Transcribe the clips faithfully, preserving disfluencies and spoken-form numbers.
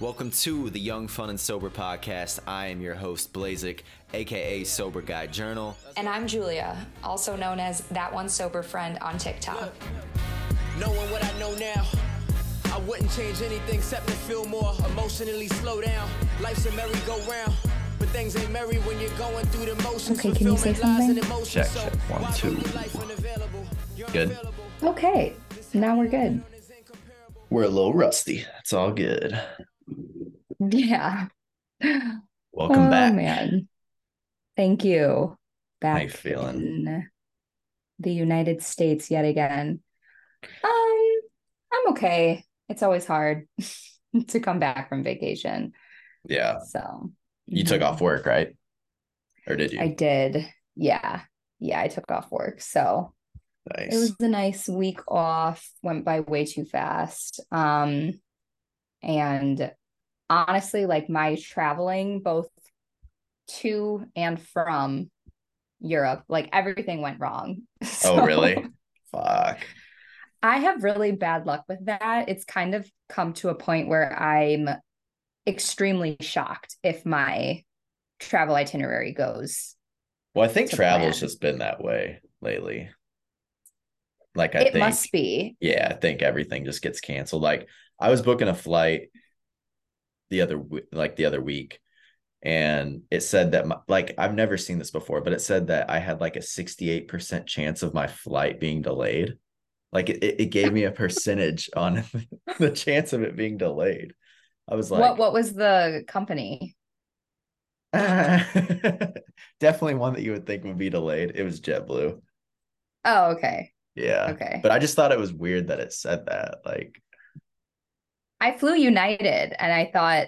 Welcome to the Young, Fun, and Sober podcast. I am your host, Blazik, aka Sober Guy Journal. And I'm Julia, also known as That One Sober Friend on TikTok. Knowing what I know now, I wouldn't change anything except to feel more emotionally slow down. Life's a merry-go-round, but things ain't merry when you're going through the motions. Okay, can you say something? Check, check, one, two. Good. Okay, now we're good. We're a little rusty. It's all good. Yeah. Welcome oh, back. Oh, man. Thank you. Back How you feeling? In the United States yet again. Um, I'm okay. It's always hard to come back from vacation. Yeah. So. You took off work, right? Or did you? I did. Yeah. Yeah, I took off work. So. Nice. It was a nice week off. Went by way too fast. Um, and... Honestly, like my traveling both to and from Europe, like everything went wrong. So, oh, really? Fuck. I have really bad luck with that. It's kind of come to a point where I'm extremely shocked if my travel itinerary goes. Well, I think travel's plan. Just been that way lately. Like I it think it must be. Yeah, I think everything just gets canceled. Like I was booking a flight the other like the other week, and it said that my, like I've never seen this before, but it said that I had like a sixty-eight percent chance of my flight being delayed. Like it, it gave me a percentage on the chance of it being delayed. I was like, what what was the company? Ah, definitely one that you would think would be delayed. It was JetBlue. Oh, okay. Yeah. Okay. But I just thought it was weird that it said that. Like I flew United and I thought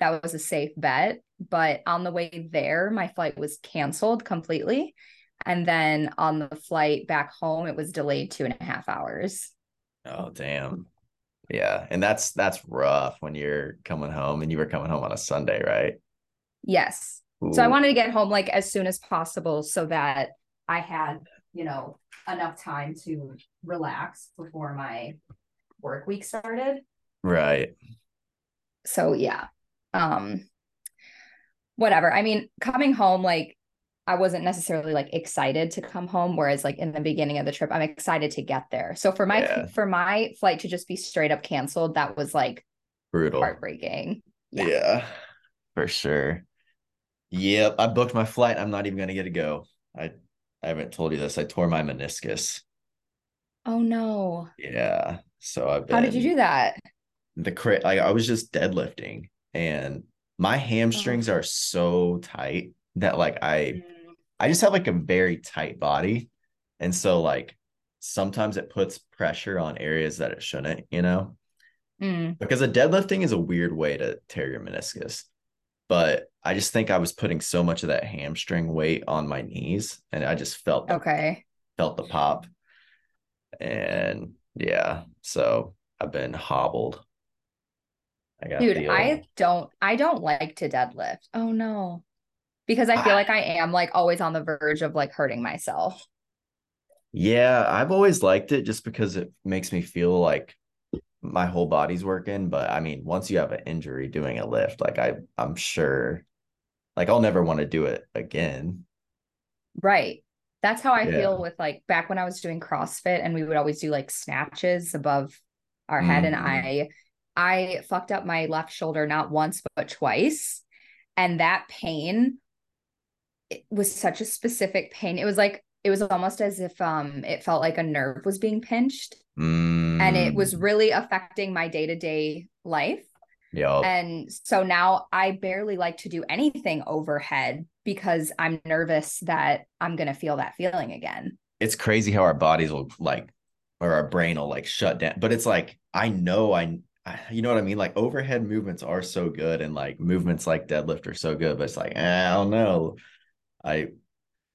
that was a safe bet, but on the way there, my flight was canceled completely. And then on the flight back home, it was delayed two and a half hours. Oh, damn. Yeah. And that's, that's rough when you're coming home, and you were coming home on a Sunday, right? Yes. Ooh. So I wanted to get home like as soon as possible so that I had, you know, enough time to relax before my work week started. Right. So yeah. Um whatever. I mean, coming home, like I wasn't necessarily like excited to come home, whereas like in the beginning of the trip, I'm excited to get there. So for my yeah. for my flight to just be straight up canceled, that was like brutal. Heartbreaking. Yeah. yeah. For sure. Yep, I booked my flight. I'm not even going to get to go. I I haven't told you this. I tore my meniscus. Oh no. Yeah. So I've been How did you do that? The cra- like I was just deadlifting, and my hamstrings are so tight that like I, I just have like a very tight body, and so like sometimes it puts pressure on areas that it shouldn't, you know, mm. because a deadlifting is a weird way to tear your meniscus, but I just think I was putting so much of that hamstring weight on my knees, and I just felt the, okay felt the pop, and yeah, so I've been hobbled. I Dude, deal. I don't, I don't like to deadlift. Oh no. Because I feel I, like I am like always on the verge of like hurting myself. Yeah. I've always liked it just because it makes me feel like my whole body's working. But I mean, once you have an injury doing a lift, like I, I'm sure like I'll never want to do it again. Right. That's how I yeah. feel with like back when I was doing CrossFit, and we would always do like snatches above our head. Mm-hmm. And I, I fucked up my left shoulder not once, but twice. And that pain, it was such a specific pain. It was like, it was almost as if um, it felt like a nerve was being pinched. Mm. And it was really affecting my day-to-day life. Yep. And so now I barely like to do anything overhead because I'm nervous that I'm going to feel that feeling again. It's crazy how our bodies will like, or our brain will like shut down. But it's like, I know I... You know what I mean? Like overhead movements are so good, and like movements like deadlift are so good, but it's like, eh, I don't know. I,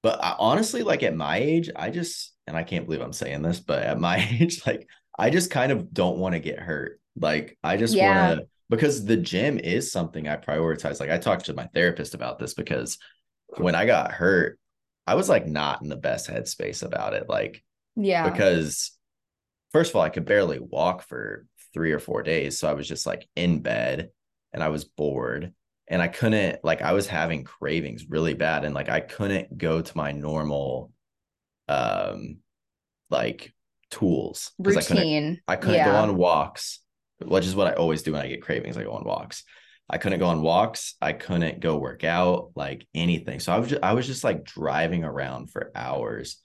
but I, honestly, like at my age, I just, and I can't believe I'm saying this, but at my age, like I just kind of don't want to get hurt. Like I just yeah. want to, because the gym is something I prioritize. Like I talked to my therapist about this, because when I got hurt, I was like not in the best headspace about it. Like, yeah, because first of all, I could barely walk for three or four days. So I was just like in bed, and I was bored and I couldn't, like, I was having cravings really bad. And like, I couldn't go to my normal, um, like tools. Routine. I couldn't, I couldn't yeah. go on walks, which is what I always do when I get cravings. I go on walks. I couldn't go on walks. I couldn't go work out, like anything. So I was just, I was just like driving around for hours.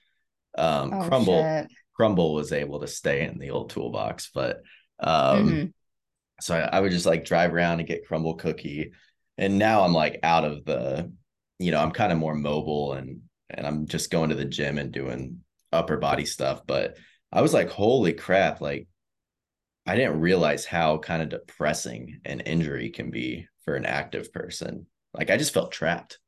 Um, oh, Crumble, shit. Crumble was able to stay in the old toolbox, but, um, mm-hmm. so I, I would just like drive around and get Crumble cookie. And now I'm like out of the, you know, I'm kind of more mobile and, and I'm just going to the gym and doing upper body stuff. But I was like, holy crap. Like, I didn't realize how kind of depressing an injury can be for an active person. Like, I just felt trapped.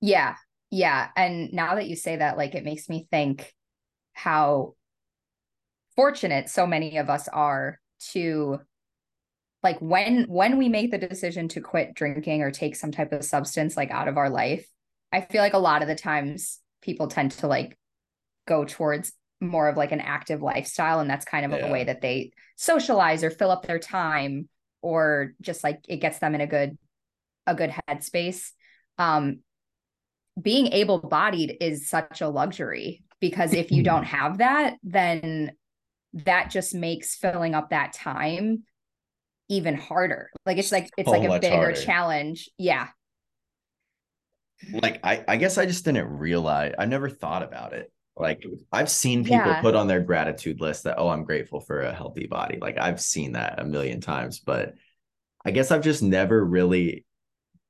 Yeah. Yeah. And now that you say that, like, it makes me think how fortunate so many of us are to, like, when, when we make the decision to quit drinking or take some type of substance, like, out of our life, I feel like a lot of the times people tend to like go towards more of like an active lifestyle. And that's kind of yeah. a way that they socialize or fill up their time, or just like it gets them in a good, a good headspace. Um, being able-bodied is such a luxury, because if you don't have that, then that just makes filling up that time even harder. Like, it's like, it's so like a bigger harder. challenge. Yeah. Like, I, I guess I just didn't realize, I never thought about it. Like, I've seen people yeah. put on their gratitude list that, oh, I'm grateful for a healthy body. Like, I've seen that a million times, but I guess I've just never really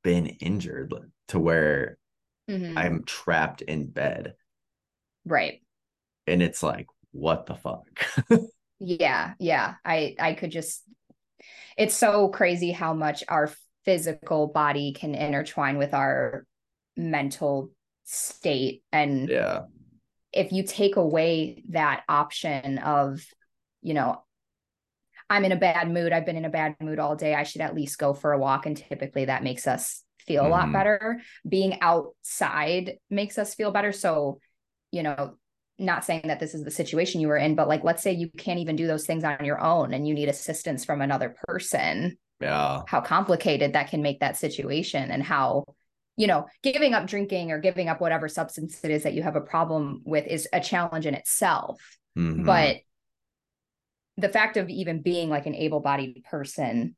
been injured to where mm-hmm. I'm trapped in bed. Right. And it's like, what the fuck? yeah. Yeah. I, I could just, it's so crazy how much our physical body can intertwine with our mental state. And yeah. if you take away that option of, you know, I'm in a bad mood, I've been in a bad mood all day, I should at least go for a walk. And typically that makes us feel mm-hmm. a lot better. Being outside makes us feel better. So, you know, not saying that this is the situation you were in, but like, let's say you can't even do those things on your own and you need assistance from another person. Yeah. How complicated that can make that situation, and how, you know, giving up drinking or giving up whatever substance it is that you have a problem with is a challenge in itself. Mm-hmm. But the fact of even being like an able-bodied person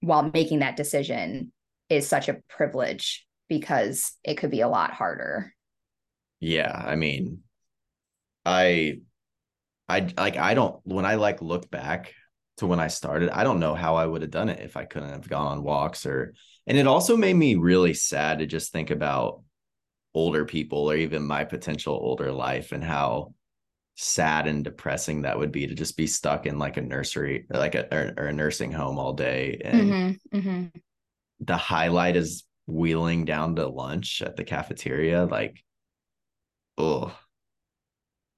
while making that decision is such a privilege, because it could be a lot harder. Yeah. I mean, I, I like, I don't, when I like look back to when I started, I don't know how I would have done it if I couldn't have gone on walks or, and it also made me really sad to just think about older people, or even my potential older life, and how sad and depressing that would be to just be stuck in like a nursery, like a, or, or a nursing home all day. And mm-hmm, mm-hmm. the highlight is wheeling down to lunch at the cafeteria. Like, oh.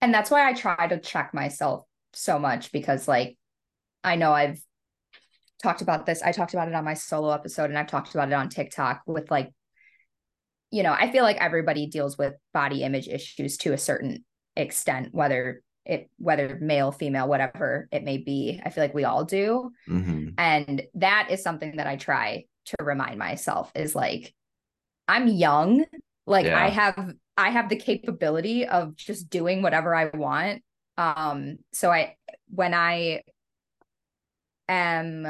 And that's why I try to check myself so much, because like, I know I've talked about this. I talked about it on my solo episode, and I've talked about it on TikTok with, like, you know, I feel like everybody deals with body image issues to a certain extent, whether it, whether male, female, whatever it may be. I feel like we all do. Mm-hmm. And that is something that I try to remind myself is like, I'm young. Like yeah. I have, I have the capability of just doing whatever I want. Um, so I, when I, am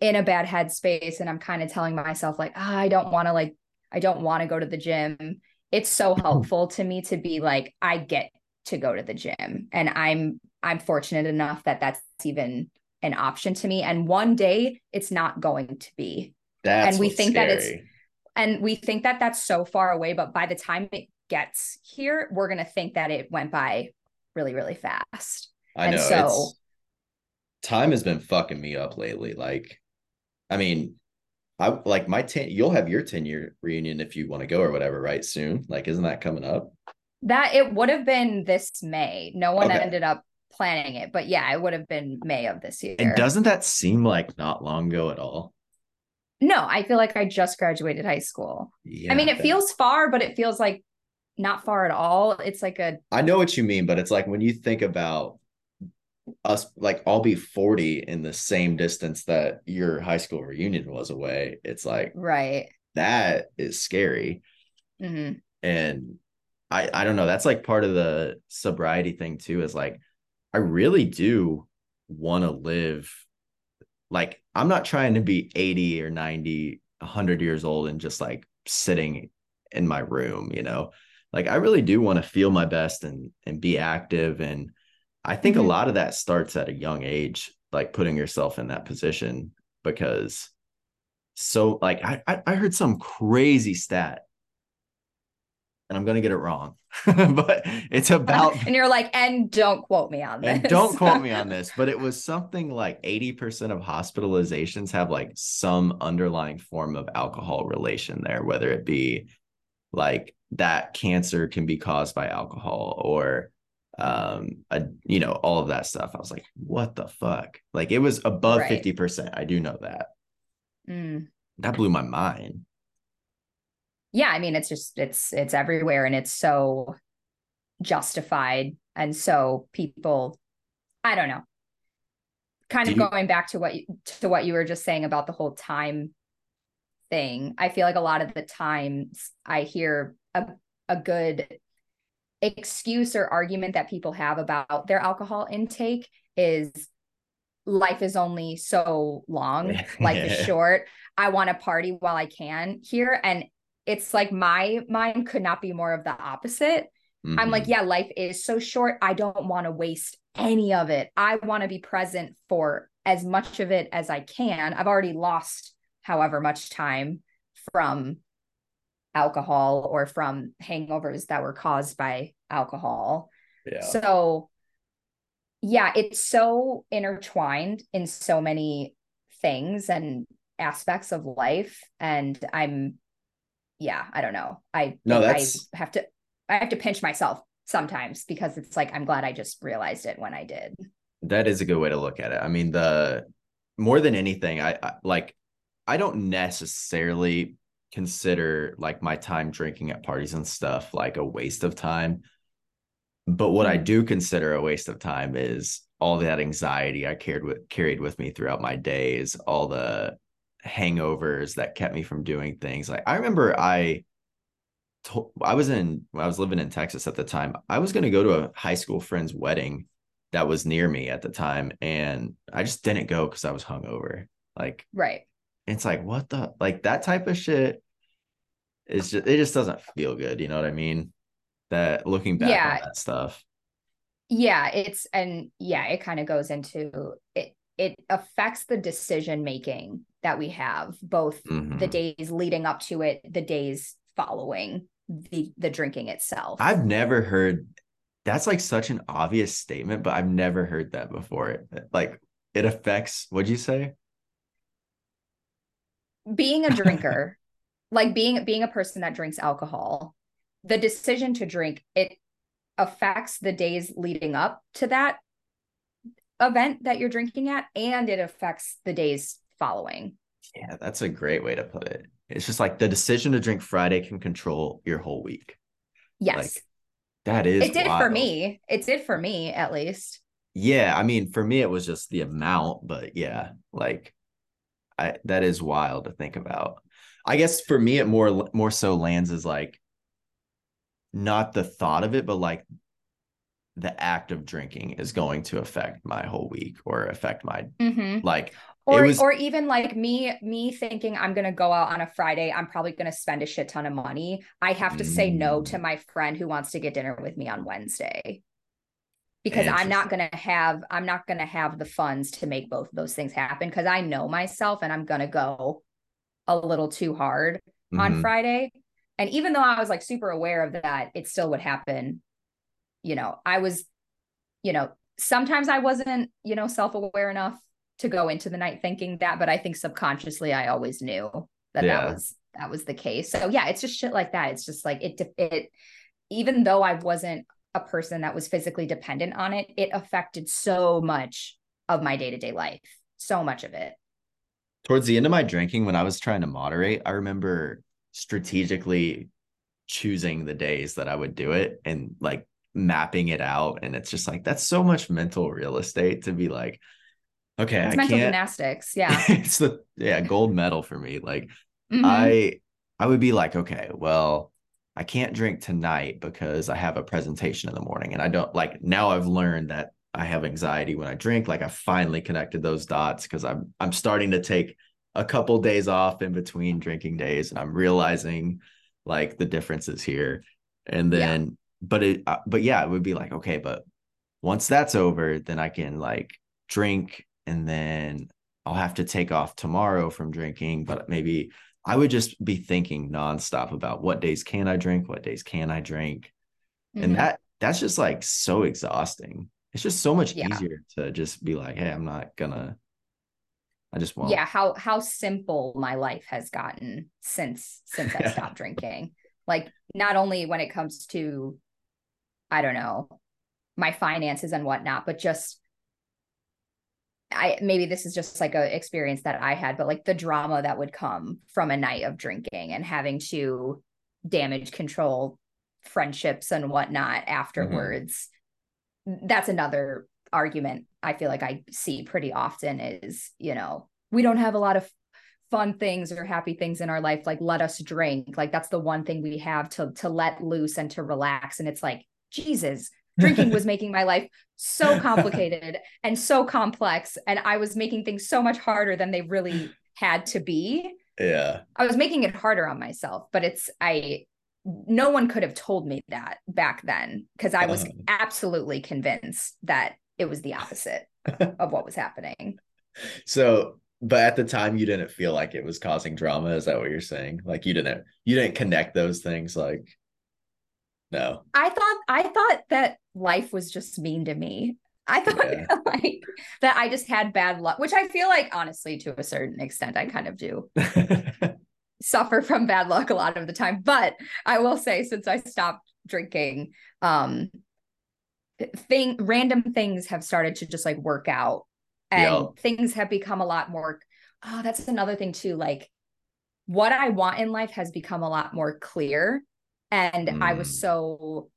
in a bad headspace and I'm kind of telling myself like, oh, I don't want to like, I don't want to go to the gym, it's so helpful to me to be like, I get to go to the gym, and I'm, I'm fortunate enough that that's even an option to me. And one day it's not going to be, that's and we think scary. that it's, and we think that that's so far away, but by the time it gets here, we're going to think that it went by really, really fast. I and know. So it's- Time has been fucking me up lately. Like, I mean, I like my ten, you'll have your ten year reunion if you want to go or whatever, right? Soon. Like, isn't that coming up? That it would have been this May. No one okay. ended up planning it, but yeah, it would have been May of this year. And doesn't that seem like not long ago at all? No, I feel like I just graduated high school. Yeah, I mean, it that... feels far, but it feels like not far at all. It's like a, I know what you mean, but it's like when you think about us, like, I'll be forty in the same distance that your high school reunion was away. It's like, right. That is scary. Mm-hmm. And I, I don't know. That's like part of the sobriety thing too, is like, I really do want to live. Like, I'm not trying to be eighty or ninety, a hundred years old and just like sitting in my room, you know, like I really do want to feel my best and, and be active. And I think mm-hmm. a lot of that starts at a young age, like putting yourself in that position, because so like, I, I heard some crazy stat, and I'm going to get it wrong, but it's about, and you're like, and don't quote me on this. Don't quote me on this, but it was something like eighty percent of hospitalizations have like some underlying form of alcohol relation there, whether it be like that cancer can be caused by alcohol or, um, a, you know, all of that stuff. I was like, what the fuck? Like, it was above right. fifty percent. I do know that. Mm. That blew my mind. Yeah, I mean, it's just it's it's everywhere, and it's so justified, and so people, I don't know. Kind of going back to what you, to what you were just saying about the whole time thing. I feel like a lot of the times I hear a a good excuse or argument that people have about their alcohol intake is, life is only so long, life is short. I want to party while I can here. And it's like, my mind could not be more of the opposite. Mm-hmm. I'm like, yeah, life is so short. I don't want to waste any of it. I want to be present for as much of it as I can. I've already lost however much time from alcohol or from hangovers that were caused by alcohol. Yeah. So yeah, it's so intertwined in so many things and aspects of life. And I'm, yeah, I don't know. I, no, that's... I have to, I have to pinch myself sometimes, because it's like, I'm glad I just realized it when I did. That is a good way to look at it. I mean, the more than anything, I, I like, I don't necessarily consider like my time drinking at parties and stuff like a waste of time. But what I do consider a waste of time is all that anxiety I carried with, carried with me throughout my days, all the hangovers that kept me from doing things. Like, I remember I to- I was in, when I was living in Texas at the time, I was going to go to a high school friend's wedding that was near me at the time. And I just didn't go because I was hungover. Like, right. It's like, what the, like that type of shit is just, it just doesn't feel good. You know what I mean? That looking back yeah. on that stuff. Yeah, it's, and yeah, it kind of goes into it. It affects the decision making that we have, both mm-hmm. the days leading up to it, the days following the the drinking itself. I've never heard, that's like such an obvious statement, but I've never heard that before. Like, it affects, what'd you say? Being a drinker, like being being a person that drinks alcohol. The decision to drink, it affects the days leading up to that event that you're drinking at, and it affects the days following. Yeah, that's a great way to put it. It's just like the decision to drink Friday can control your whole week. Yes. Like, that is It did wild. for me. It did for me, at least. Yeah, I mean, for me, it was just the amount, but yeah, like I, that is wild to think about. I guess for me, it more more so lands as like, not the thought of it, but like the act of drinking is going to affect my whole week or affect my mm-hmm. like, or, was... or even like me, me thinking I'm going to go out on a Friday. I'm probably going to spend a shit ton of money. I have to mm. say no to my friend who wants to get dinner with me on Wednesday, because I'm not going to have, I'm not going to have the funds to make both of those things happen. Cause I know myself, and I'm going to go a little too hard mm-hmm. on Friday. And even though I was like super aware of that, it still would happen. You know, I was, you know, sometimes I wasn't, you know, self-aware enough to go into the night thinking that, but I think subconsciously I always knew that yeah. that was, that was the case. So yeah, it's just shit like that. It's just like, it, it, even though I wasn't a person that was physically dependent on it, it affected so much of my day-to-day life, so much of it. Towards the end of my drinking, when I was trying to moderate, I remember strategically choosing the days that I would do it and like mapping it out. And it's just like, that's so much mental real estate to be like, okay, it's I mental can't gymnastics. Yeah. It's the yeah gold medal for me. Like mm-hmm. I, I would be like, okay, well, I can't drink tonight because I have a presentation in the morning. And I don't like, now I've learned that I have anxiety when I drink. Like I finally connected those dots because I'm, I'm starting to take a couple days off in between drinking days. And I'm realizing like the differences here. And then, yeah. but it, but yeah, it would be like, okay, but once that's over, then I can like drink and then I'll have to take off tomorrow from drinking. But maybe I would just be thinking nonstop about what days can I drink? What days can I drink? Mm-hmm. And that, that's just like so exhausting. It's just so much yeah. easier to just be like, hey, I'm not gonna, I just won't. Yeah. How, how simple my life has gotten since, since I stopped drinking. Like not only when it comes to, I don't know, my finances and whatnot, but just, I, maybe this is just like a experience that I had, but like the drama that would come from a night of drinking and having to damage control friendships and whatnot afterwards. Mm-hmm. That's another argument I feel like I see pretty often is, you know, we don't have a lot of fun things or happy things in our life. Like, let us drink. Like, that's the one thing we have to, to let loose and to relax. And it's like, Jesus, drinking was making my life so complicated and so complex. And I was making things so much harder than they really had to be. Yeah. I was making it harder on myself, but it's, I, no one could have told me that back then because I was absolutely convinced that it was the opposite of what was happening. So, but at the time you didn't feel like it was causing drama. Is that what you're saying? Like you didn't, you didn't connect those things. Like, no, I thought, I thought that life was just mean to me. I thought yeah. that, like that I just had bad luck, which I feel like honestly, to a certain extent, I kind of do. Suffer from bad luck a lot of the time, but I will say since I stopped drinking, um, thing random things have started to just like work out, and Yo. things have become a lot more. Oh, that's another thing too. Like what I want in life has become a lot more clear, and mm. I was so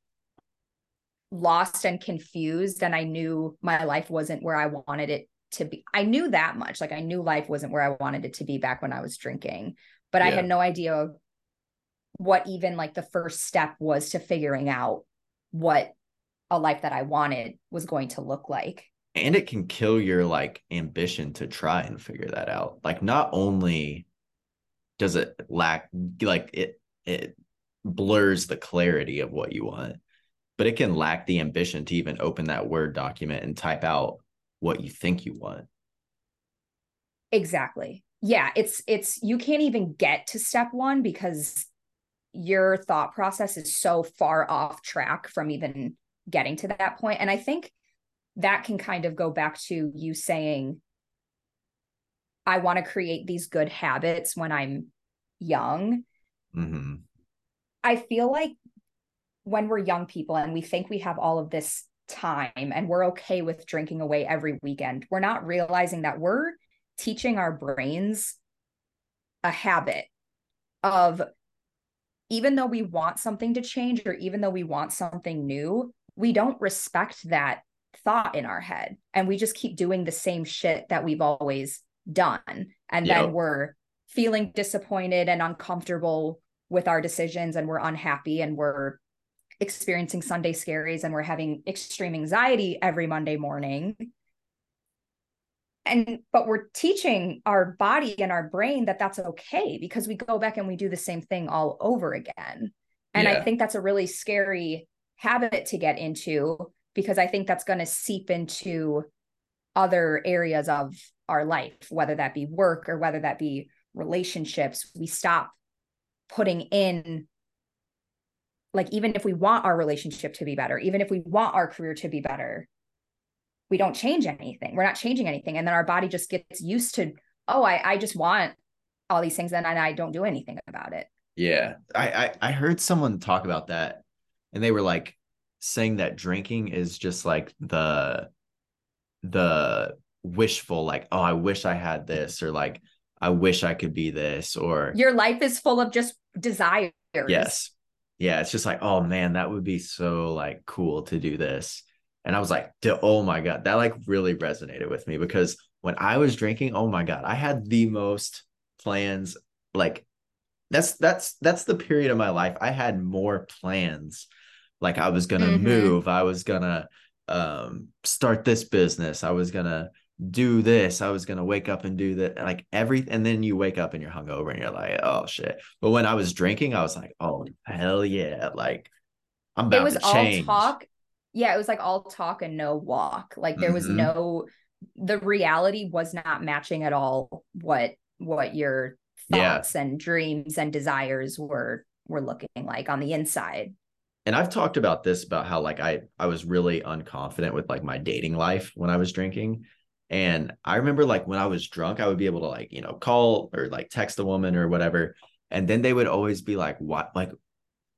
lost and confused, and I knew my life wasn't where I wanted it to be. I knew that much. Like I knew life wasn't where I wanted it to be back when I was drinking. But yeah. I had no idea what even like the first step was to figuring out what a life that I wanted was going to look like. And it can kill your like ambition to try and figure that out. Like not only does it lack, like it, it blurs the clarity of what you want, but it can lack the ambition to even open that Word document and type out what you think you want. Exactly. Yeah, it's, it's, you can't even get to step one because your thought process is so far off track from even getting to that point. And I think that can kind of go back to you saying, I want to create these good habits when I'm young. Mm-hmm. I feel like when we're young people and we think we have all of this time and we're okay with drinking away every weekend, we're not realizing that we're teaching our brains a habit of, even though we want something to change or even though we want something new, we don't respect that thought in our head. And we just keep doing the same shit that we've always done. And yep. then we're feeling disappointed and uncomfortable with our decisions, and we're unhappy, and we're experiencing Sunday scaries, and we're having extreme anxiety every Monday morning. And, but we're teaching our body and our brain that that's okay because we go back and we do the same thing all over again. And yeah. I think that's a really scary habit to get into because I think that's going to seep into other areas of our life, whether that be work or whether that be relationships. We stop putting in, like, even if we want our relationship to be better, even if we want our career to be better, we don't change anything. We're not changing anything. And then our body just gets used to, oh, I, I just want all these things and I don't do anything about it. Yeah. I, I, I heard someone talk about that and they were like saying that drinking is just like the, the wishful, like, oh, I wish I had this, or like, I wish I could be this, or your life is full of just desires. Yes. yeah, it's just like, oh man, that would be so like cool to do this. And I was like, oh my God, that like really resonated with me, because when I was drinking, oh my God, I had the most plans. Like that's, that's, that's the period of my life. I had more plans. Like I was going to mm-hmm. move. I was going to um, start this business. I was going to do this. I was going to wake up and do that. Like everything. And then you wake up and you're hungover and you're like, oh shit. But when I was drinking, I was like, oh hell yeah. Like I'm about to change. It was all talk. Yeah, it was like all talk and no walk. Like there was mm-hmm. no, the reality was not matching at all what what your thoughts yeah. and dreams and desires were were looking like on the inside. And I've talked about this, about how like I I was really unconfident with like my dating life when I was drinking. And I remember like when I was drunk, I would be able to like, you know, call or like text a woman or whatever. And then they would always be like, what? Like,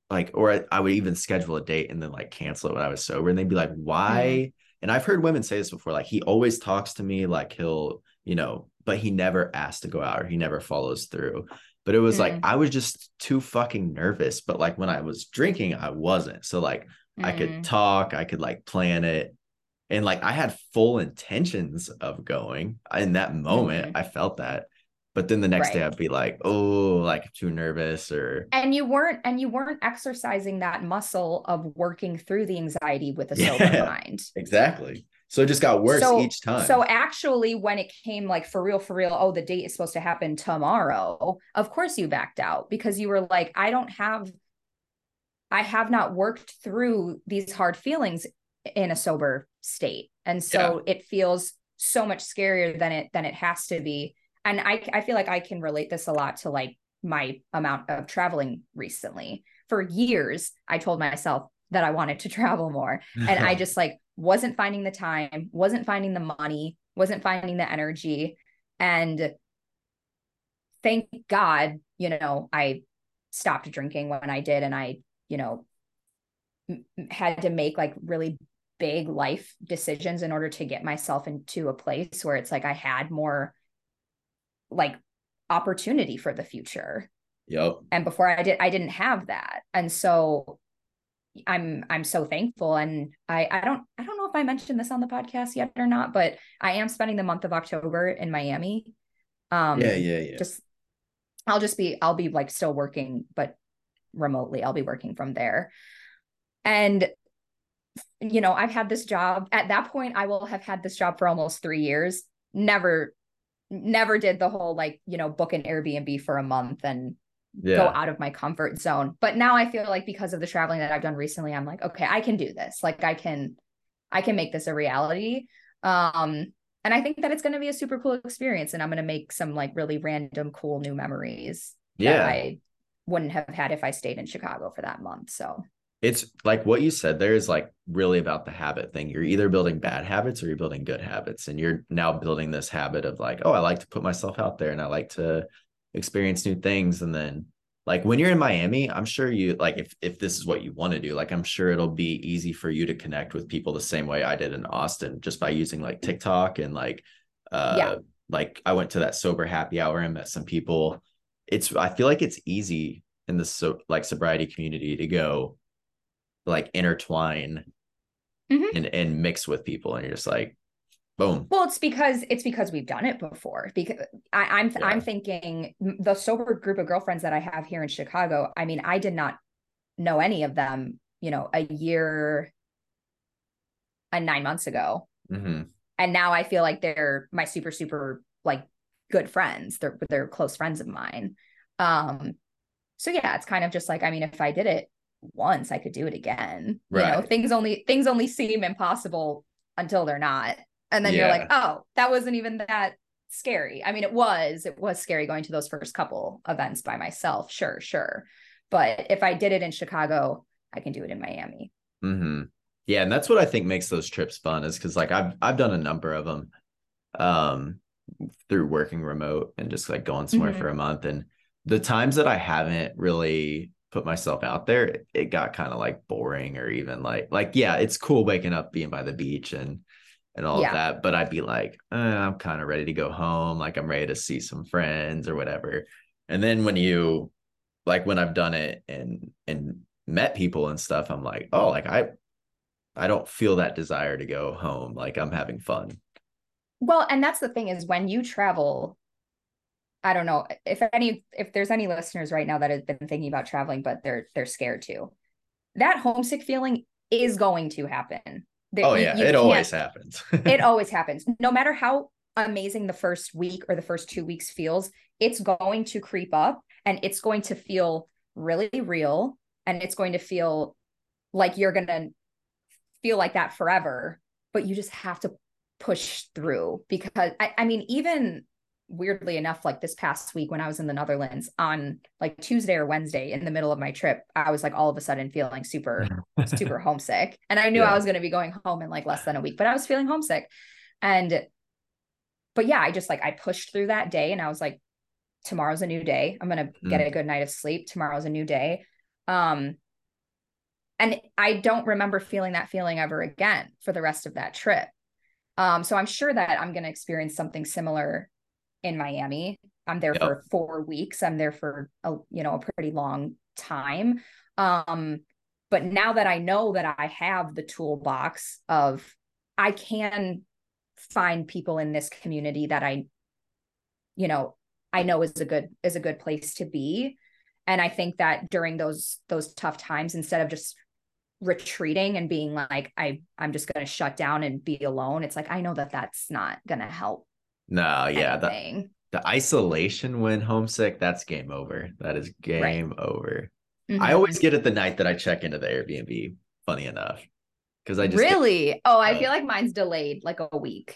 like, or I, I would even schedule a date and then like cancel it when I was sober. And they'd be like, why? Mm. And I've heard women say this before, like, he always talks to me, like he'll, you know, but he never asks to go out, or he never follows through. But it was mm. like, I was just too fucking nervous. But like when I was drinking, I wasn't. So like, mm. I could talk, I could like plan it. And like, I had full intentions of going in that moment. Mm. I felt that. But then the next right. day I'd be like, oh, like too nervous or. And you weren't, and you weren't exercising that muscle of working through the anxiety with a sober yeah, mind. Exactly. So it just got worse so, each time. So actually when it came like for real, for real, oh, the date is supposed to happen tomorrow. Of course you backed out because you were like, I don't have, I have not worked through these hard feelings in a sober state. And so yeah. it feels so much scarier than it, than it has to be. And I, I feel like I can relate this a lot to like my amount of traveling recently. For years, I told myself that I wanted to travel more. And I just like wasn't finding the time, wasn't finding the money, wasn't finding the energy. And thank God, you know, I stopped drinking when I did. And I, you know, m- had to make like really big life decisions in order to get myself into a place where it's like I had more like opportunity for the future. Yep. And before I did, I didn't have that. And so I'm, I'm so thankful. And I, I don't, I don't know if I mentioned this on the podcast yet or not, but I am spending the month of October in Miami. Um, yeah, yeah, yeah. Just, I'll just be, I'll be like still working, but remotely. I'll be working from there. And, you know, I've had this job at that point. I will have had this job for almost three years. Never Never did the whole, like, you know, book an Airbnb for a month and yeah. go out of my comfort zone. But now I feel like because of the traveling that I've done recently, I'm like, okay, I can do this. Like I can, I can make this a reality. Um, and I think that it's going to be a super cool experience, and I'm going to make some like really random, cool new memories yeah. that I wouldn't have had if I stayed in Chicago for that month. So it's like what you said there is like really about the habit thing. You're either building bad habits or you're building good habits. And you're now building this habit of like, oh, I like to put myself out there and I like to experience new things. And then like when you're in Miami, I'm sure you like, if, if this is what you want to do, like, I'm sure it'll be easy for you to connect with people the same way I did in Austin, just by using like TikTok and like, uh, yeah. like I went to that sober happy hour and met some people. It's, I feel like it's easy in the so like sobriety community to go like intertwine mm-hmm. and, and mix with people. And you're just like, boom. Well, it's because, it's because we've done it before, because I, I'm, yeah. I'm thinking the sober group of girlfriends that I have here in Chicago. I mean, I did not know any of them, you know, a year and nine months ago. Mm-hmm. And now I feel like they're my super, super like good friends. They're, they're close friends of mine. Um, so yeah, it's kind of just like, I mean, if I did it once, I could do it again. Right. You know, things only things only seem impossible until they're not. And then yeah. you're like, oh, that wasn't even that scary. I mean, it was, it was scary going to those first couple events by myself. Sure, sure. But if I did it in Chicago, I can do it in Miami. Mm-hmm. Yeah. And that's what I think makes those trips fun, is because like I've I've done a number of them um through working remote and just like going somewhere mm-hmm. for a month. And the times that I haven't really put myself out there, it got kind of like boring, or even like like yeah, it's cool waking up being by the beach and and all yeah. of that, but I'd be like, eh, I'm kind of ready to go home, like I'm ready to see some friends or whatever. And then when you like when I've done it and and met people and stuff, I'm like, oh, like I, I don't feel that desire to go home. Like I'm having fun. Well, and that's the thing is when you travel, I don't know if any, if there's any listeners right now that have been thinking about traveling, but they're, they're scared too. That homesick feeling is going to happen. That oh yeah. You, you it always happens. It always happens. No matter how amazing the first week or the first two weeks feels, it's going to creep up and it's going to feel really real. And it's going to feel like you're going to feel like that forever, but you just have to push through because I, I mean, even weirdly enough, like this past week when I was in the Netherlands on like Tuesday or Wednesday in the middle of my trip, I was like all of a sudden feeling super, super homesick. And I knew yeah. I was going to be going home in like less than a week, but I was feeling homesick. And, but yeah, I just like, I pushed through that day and I was like, tomorrow's a new day. I'm going to mm. get a good night of sleep. Tomorrow's a new day. Um, and I don't remember feeling that feeling ever again for the rest of that trip. Um, so I'm sure that I'm going to experience something similar in Miami. I'm there yep. for four weeks. I'm there for a, you know, a pretty long time. Um, but now that I know that I have the toolbox of, I can find people in this community that I, you know, I know is a good, is a good place to be. And I think that during those, those tough times, instead of just retreating and being like, I, I'm just going to shut down and be alone. It's like, I know that that's not going to help. No. Yeah. The, the isolation when homesick, that's game over. That is game right. over. Mm-hmm. I always get it the night that I check into the Airbnb, funny enough. Cause I just really, get, Oh, I uh, feel like mine's delayed like a week.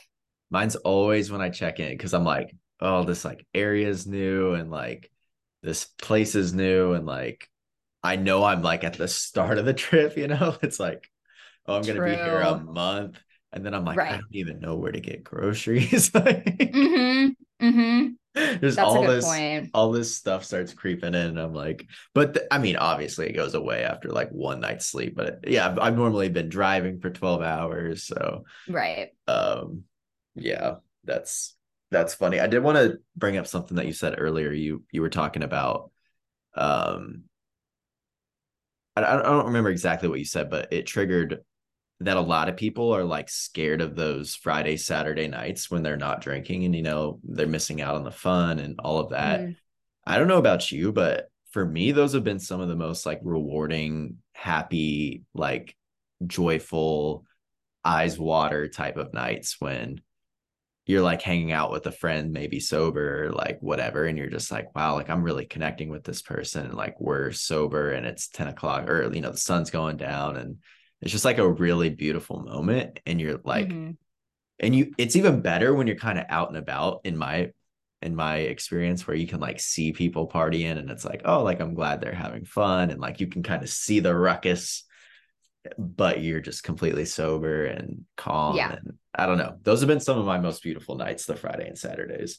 Mine's always when I check in. Cause I'm like, oh, this like area's new. And like, this place is new. And like, I know I'm like at the start of the trip, you know, it's like, oh, I'm going to be here a month. And then I'm like, right. I don't even know where to get groceries. like, mm-hmm. Mm-hmm. There's That's all this, point. all this stuff starts creeping in. And I'm like, but th- I mean, obviously it goes away after like one night's sleep, but it, yeah, I've, I've normally been driving for twelve hours. So, right. Um, yeah, that's, That's funny. I did want to bring up something that you said earlier. You you were talking about, um, I, I don't remember exactly what you said, but it triggered that a lot of people are like scared of those Friday, Saturday nights when they're not drinking and, you know, they're missing out on the fun and all of that. Mm. I don't know about you, but for me, those have been some of the most like rewarding, happy, like joyful, eyes water type of nights when you're like hanging out with a friend, maybe sober, or like whatever. And you're just like, wow, like I'm really connecting with this person. And like, we're sober and it's ten o'clock or, you know, the sun's going down and it's just like a really beautiful moment. And you're like, mm-hmm. and you, it's even better when you're kind of out and about in my, in my experience where you can like see people partying and it's like, oh, like, I'm glad they're having fun. And like, you can kind of see the ruckus, but you're just completely sober and calm. Yeah. And I don't know. Those have been some of my most beautiful nights, the Friday and Saturdays.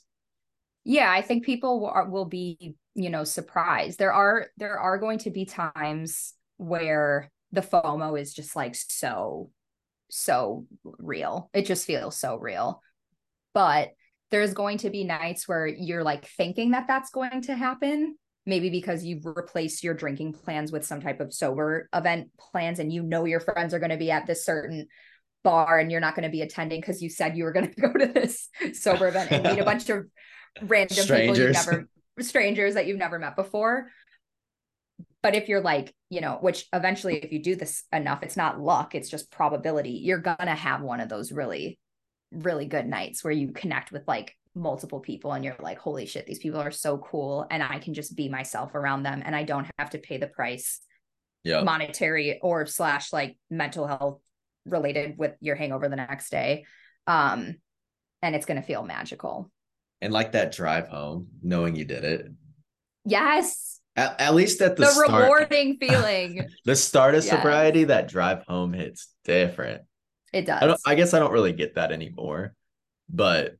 Yeah. I think people will, will be, you know, surprised. There are, there are going to be times where the FOMO is just like, so, so real. It just feels so real, but there's going to be nights where you're like thinking that that's going to happen. Maybe because you've replaced your drinking plans with some type of sober event plans and you know your friends are going to be at this certain bar and you're not going to be attending because you said you were going to go to this sober event and meet a bunch of random strangers. people you've never, strangers that you've never met before. But if you're like, you know, which eventually if you do this enough, it's not luck, it's just probability. You're going to have one of those really, really good nights where you connect with like multiple people and you're like, holy shit, these people are so cool and I can just be myself around them and I don't have to pay the price yeah. monetary or slash like mental health related with your hangover the next day. Um, and it's going to feel magical. And like that drive home, knowing you did it. Yes. At, at least at the, the start. rewarding feeling. The start of yes. sobriety, that drive home hits different. It does. I, don't, I guess I don't really get that anymore, but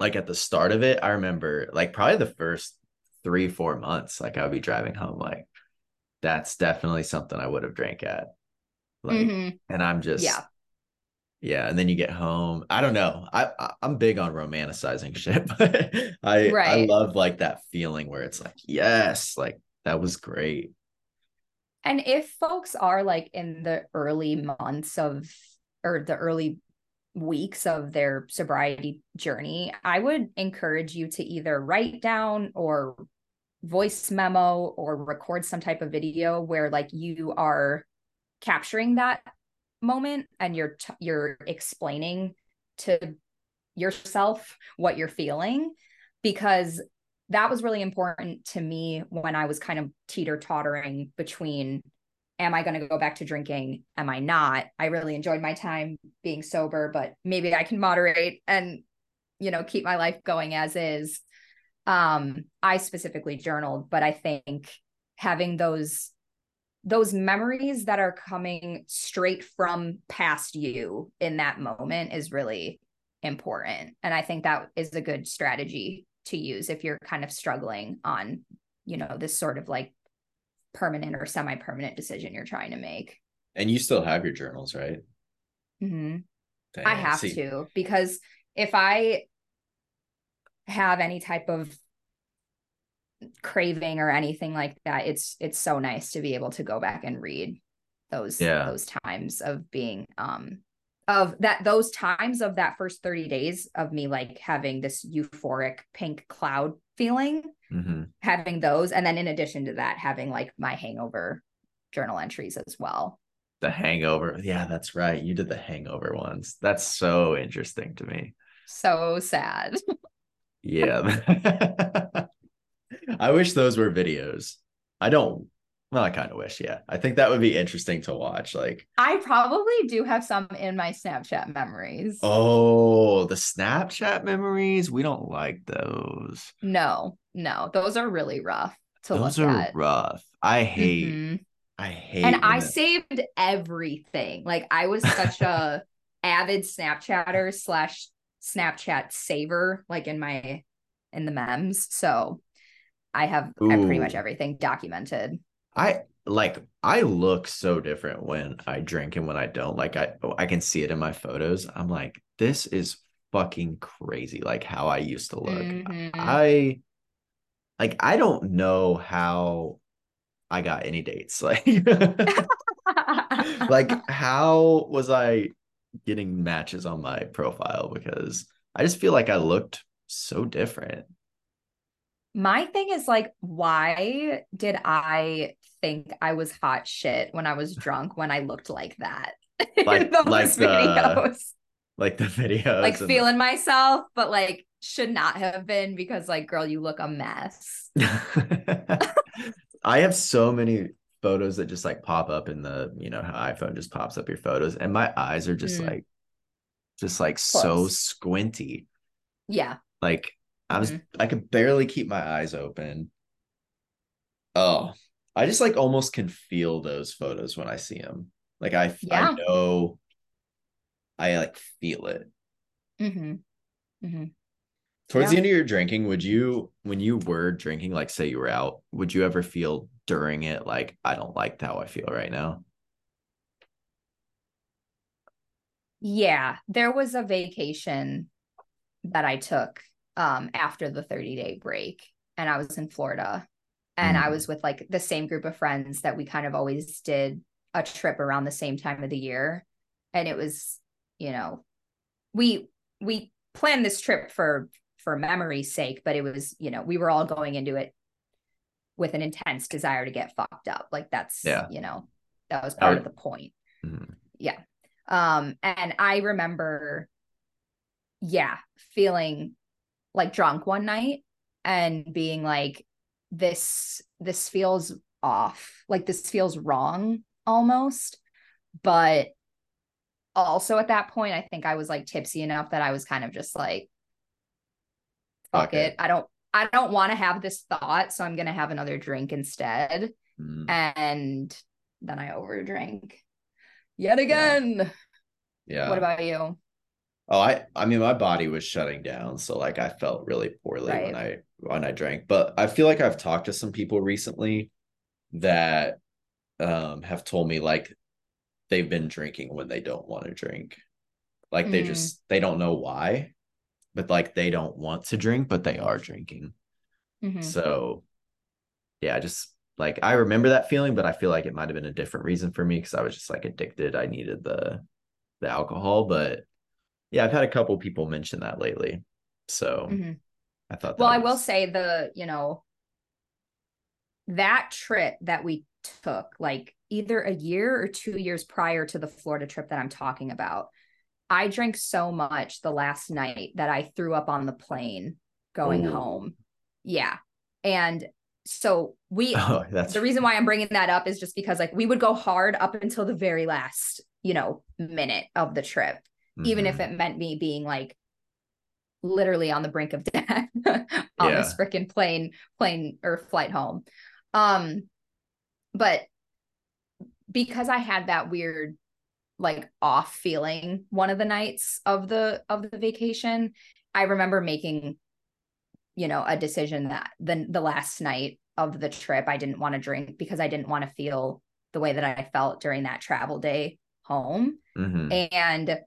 like at the start of it, I remember like probably the first three, four months, like I would be driving home, like that's definitely something I would have drank at. Like, mm-hmm. and I'm just, yeah. yeah. And then you get home. I don't know. I, I I'm big on romanticizing shit, but I, right. I love like that feeling where it's like, yes, like that was great. And if folks are like in the early months of, or the early weeks of their sobriety journey, I would encourage you to either write down or voice memo or record some type of video where like you are capturing that moment and you're t- you're explaining to yourself what you're feeling, because that was really important to me when I was kind of teeter-tottering between, am I going to go back to drinking? Am I not? I really enjoyed my time being sober, but maybe I can moderate and, you know, keep my life going as is. Um, I specifically journaled, but I think having those, those memories that are coming straight from past you in that moment is really important. And I think that is a good strategy to use if you're kind of struggling on, you know, this sort of like permanent or semi-permanent decision you're trying to make. And you still have your journals, right? Mm-hmm. Dang, I have see. to, because if I have any type of craving or anything like that, it's it's so nice to be able to go back and read those yeah. those times of being um of that those times of that first thirty days of me like having this euphoric pink cloud feeling, mm-hmm. having those, and then in addition to that having like my hangover journal entries as well. The hangover, yeah, that's right, you did the hangover ones. That's so interesting to me. So sad. Yeah. I wish those were videos. I don't, well, I kind of wish. Yeah. I think that would be interesting to watch. Like, I probably do have some in my Snapchat memories. Oh, the Snapchat memories. We don't like those. No, no. Those are really rough to those look at. Those are rough. I hate, mm-hmm. I hate. And I it... saved everything. Like, I was such a avid Snapchatter slash Snapchat saver, like in my in the memes. So I have Ooh. I pretty much everything documented. I like I look so different when I drink and when I don't. Like I I can see it in my photos. I'm like, this is fucking crazy, like how I used to look. Mm-hmm. I like I don't know how I got any dates. Like like how was I getting matches on my profile, because I just feel like I looked so different. My thing is like, why did I think I was hot shit when I was drunk when I looked like that? Like, those like videos. The, like the videos. Like feeling the... myself, but like should not have been, because like, girl, you look a mess. I have so many photos that just like pop up in the, you know, how iPhone just pops up your photos, and my eyes are just mm. like just like Close. so squinty. Yeah, like I was mm-hmm. I could barely keep my eyes open. Oh, I just like almost can feel those photos when I see them. Like I yeah. I know I like feel it. Mm-hmm. Mm-hmm. Towards yeah. the end of your drinking, would you, when you were drinking, like say you were out, would you ever feel during it like, I don't like how I feel right now? Yeah, there was a vacation that I took um, after the thirty-day break, and I was in Florida, and mm-hmm. I was with like the same group of friends that we kind of always did a trip around the same time of the year, and it was, you know, we we planned this trip for. for memory's sake, but it was, you know, we were all going into it with an intense desire to get fucked up. Like that's, yeah. you know, that was part would... of the point. Mm-hmm. Yeah. Um, and I remember, yeah, feeling like drunk one night and being like, this, this feels off. Like this feels wrong almost. But also at that point, I think I was like tipsy enough that I was kind of just like, fuck it. I don't, I don't want to have this thought. So I'm going to have another drink instead. Mm. And then I overdrank yet again. Yeah. yeah. What about you? Oh, I, I mean, my body was shutting down. So like, I felt really poorly right. when I, when I drank, but I feel like I've talked to some people recently that um, have told me like they've been drinking when they don't want to drink. Like they mm. just, they don't know why. But like they don't want to drink, but they are drinking. Mm-hmm. So yeah, just like, I remember that feeling, but I feel like it might've been a different reason for me, because I was just like addicted. I needed the, the alcohol, but yeah, I've had a couple people mention that lately. So mm-hmm. I thought, that well, was... I will say the, you know, that trip that we took, like either a year or two years prior to the Florida trip that I'm talking about, I drank so much the last night that I threw up on the plane going Ooh. home. Yeah. And so we, oh, that's... the reason why I'm bringing that up is just because like we would go hard up until the very last, you know, minute of the trip, mm-hmm. even if it meant me being like literally on the brink of death on yeah. this freaking plane, plane or flight home. Um, but because I had that weird, like off feeling one of the nights of the, of the vacation, I remember making, you know, a decision that the, the last night of the trip, I didn't want to drink because I didn't want to feel the way that I felt during that travel day home. Mm-hmm. And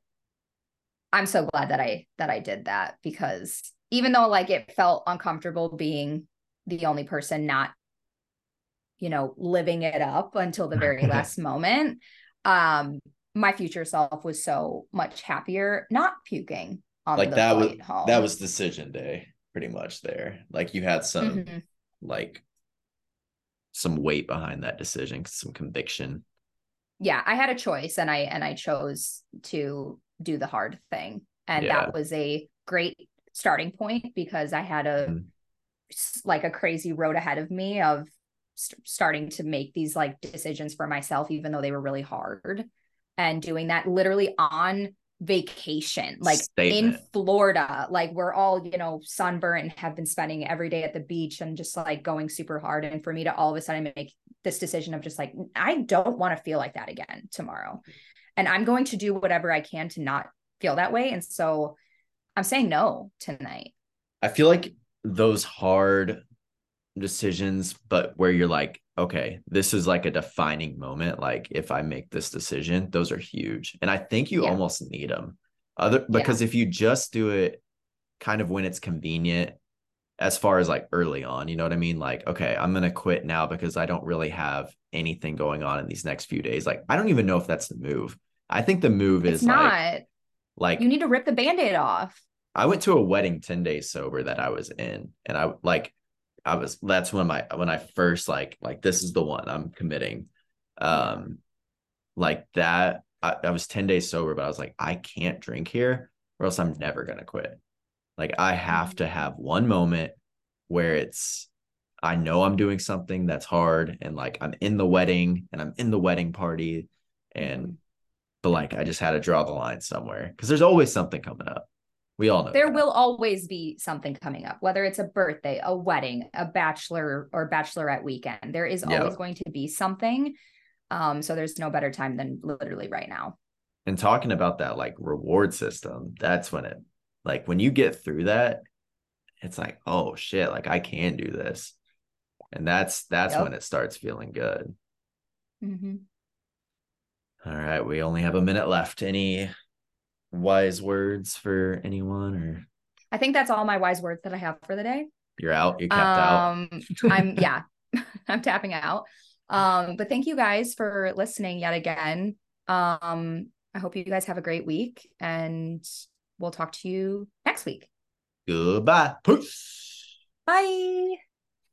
I'm so glad that I, that I did that, because even though like it felt uncomfortable being the only person not, you know, living it up until the very last moment, um, my future self was so much happier not puking on like the that flight was home. That was decision day pretty much there. Like you had some mm-hmm. like some weight behind that decision, some conviction. Yeah, I had a choice and I and I chose to do the hard thing. And yeah. that was a great starting point because I had a mm. like a crazy road ahead of me of st- starting to make these like decisions for myself, even though they were really hard. And doing that literally on vacation, like Statement. in Florida, like we're all, you know, sunburned and have been spending every day at the beach and just like going super hard. And for me to all of a sudden make this decision of just like, I don't want to feel like that again tomorrow. And I'm going to do whatever I can to not feel that way. And so I'm saying no tonight. I feel like those hard decisions, but where you're like, okay, this is like a defining moment. Like if I make this decision, those are huge. And I think you yeah. almost need them other because yeah. if you just do it kind of when it's convenient, as far as like early on, you know what I mean? Like, okay, I'm going to quit now because I don't really have anything going on in these next few days. Like, I don't even know if that's the move. I think the move it's is not like, like you need to rip the Band-Aid off. I went to a wedding ten days sober that I was in. And I like, I was, that's when my, when I first like, like, this is the one I'm committing. Um, like that, I, I was ten days sober, but I was like, I can't drink here or else I'm never going to quit. Like I have to have one moment where it's, I know I'm doing something that's hard and like, I'm in the wedding and I'm in the wedding party. And, but like, I just had to draw the line somewhere because there's always something coming up. We all know there that. will always be something coming up, whether it's a birthday, a wedding, a bachelor or bachelorette weekend. There is always yep. going to be something. Um, so there's no better time than literally right now. And talking about that, like reward system, that's when it, like when you get through that, it's like, oh shit, like I can do this. And that's, that's yep. when it starts feeling good. Mm-hmm. All right. We only have a minute left. Any wise words for anyone? Or I think that's all my wise words that I have for the day. You're out. You capped um, out. I'm yeah, I'm tapping out. Um, but thank you guys for listening yet again. Um, I hope you guys have a great week and we'll talk to you next week. Goodbye. Peace. Bye.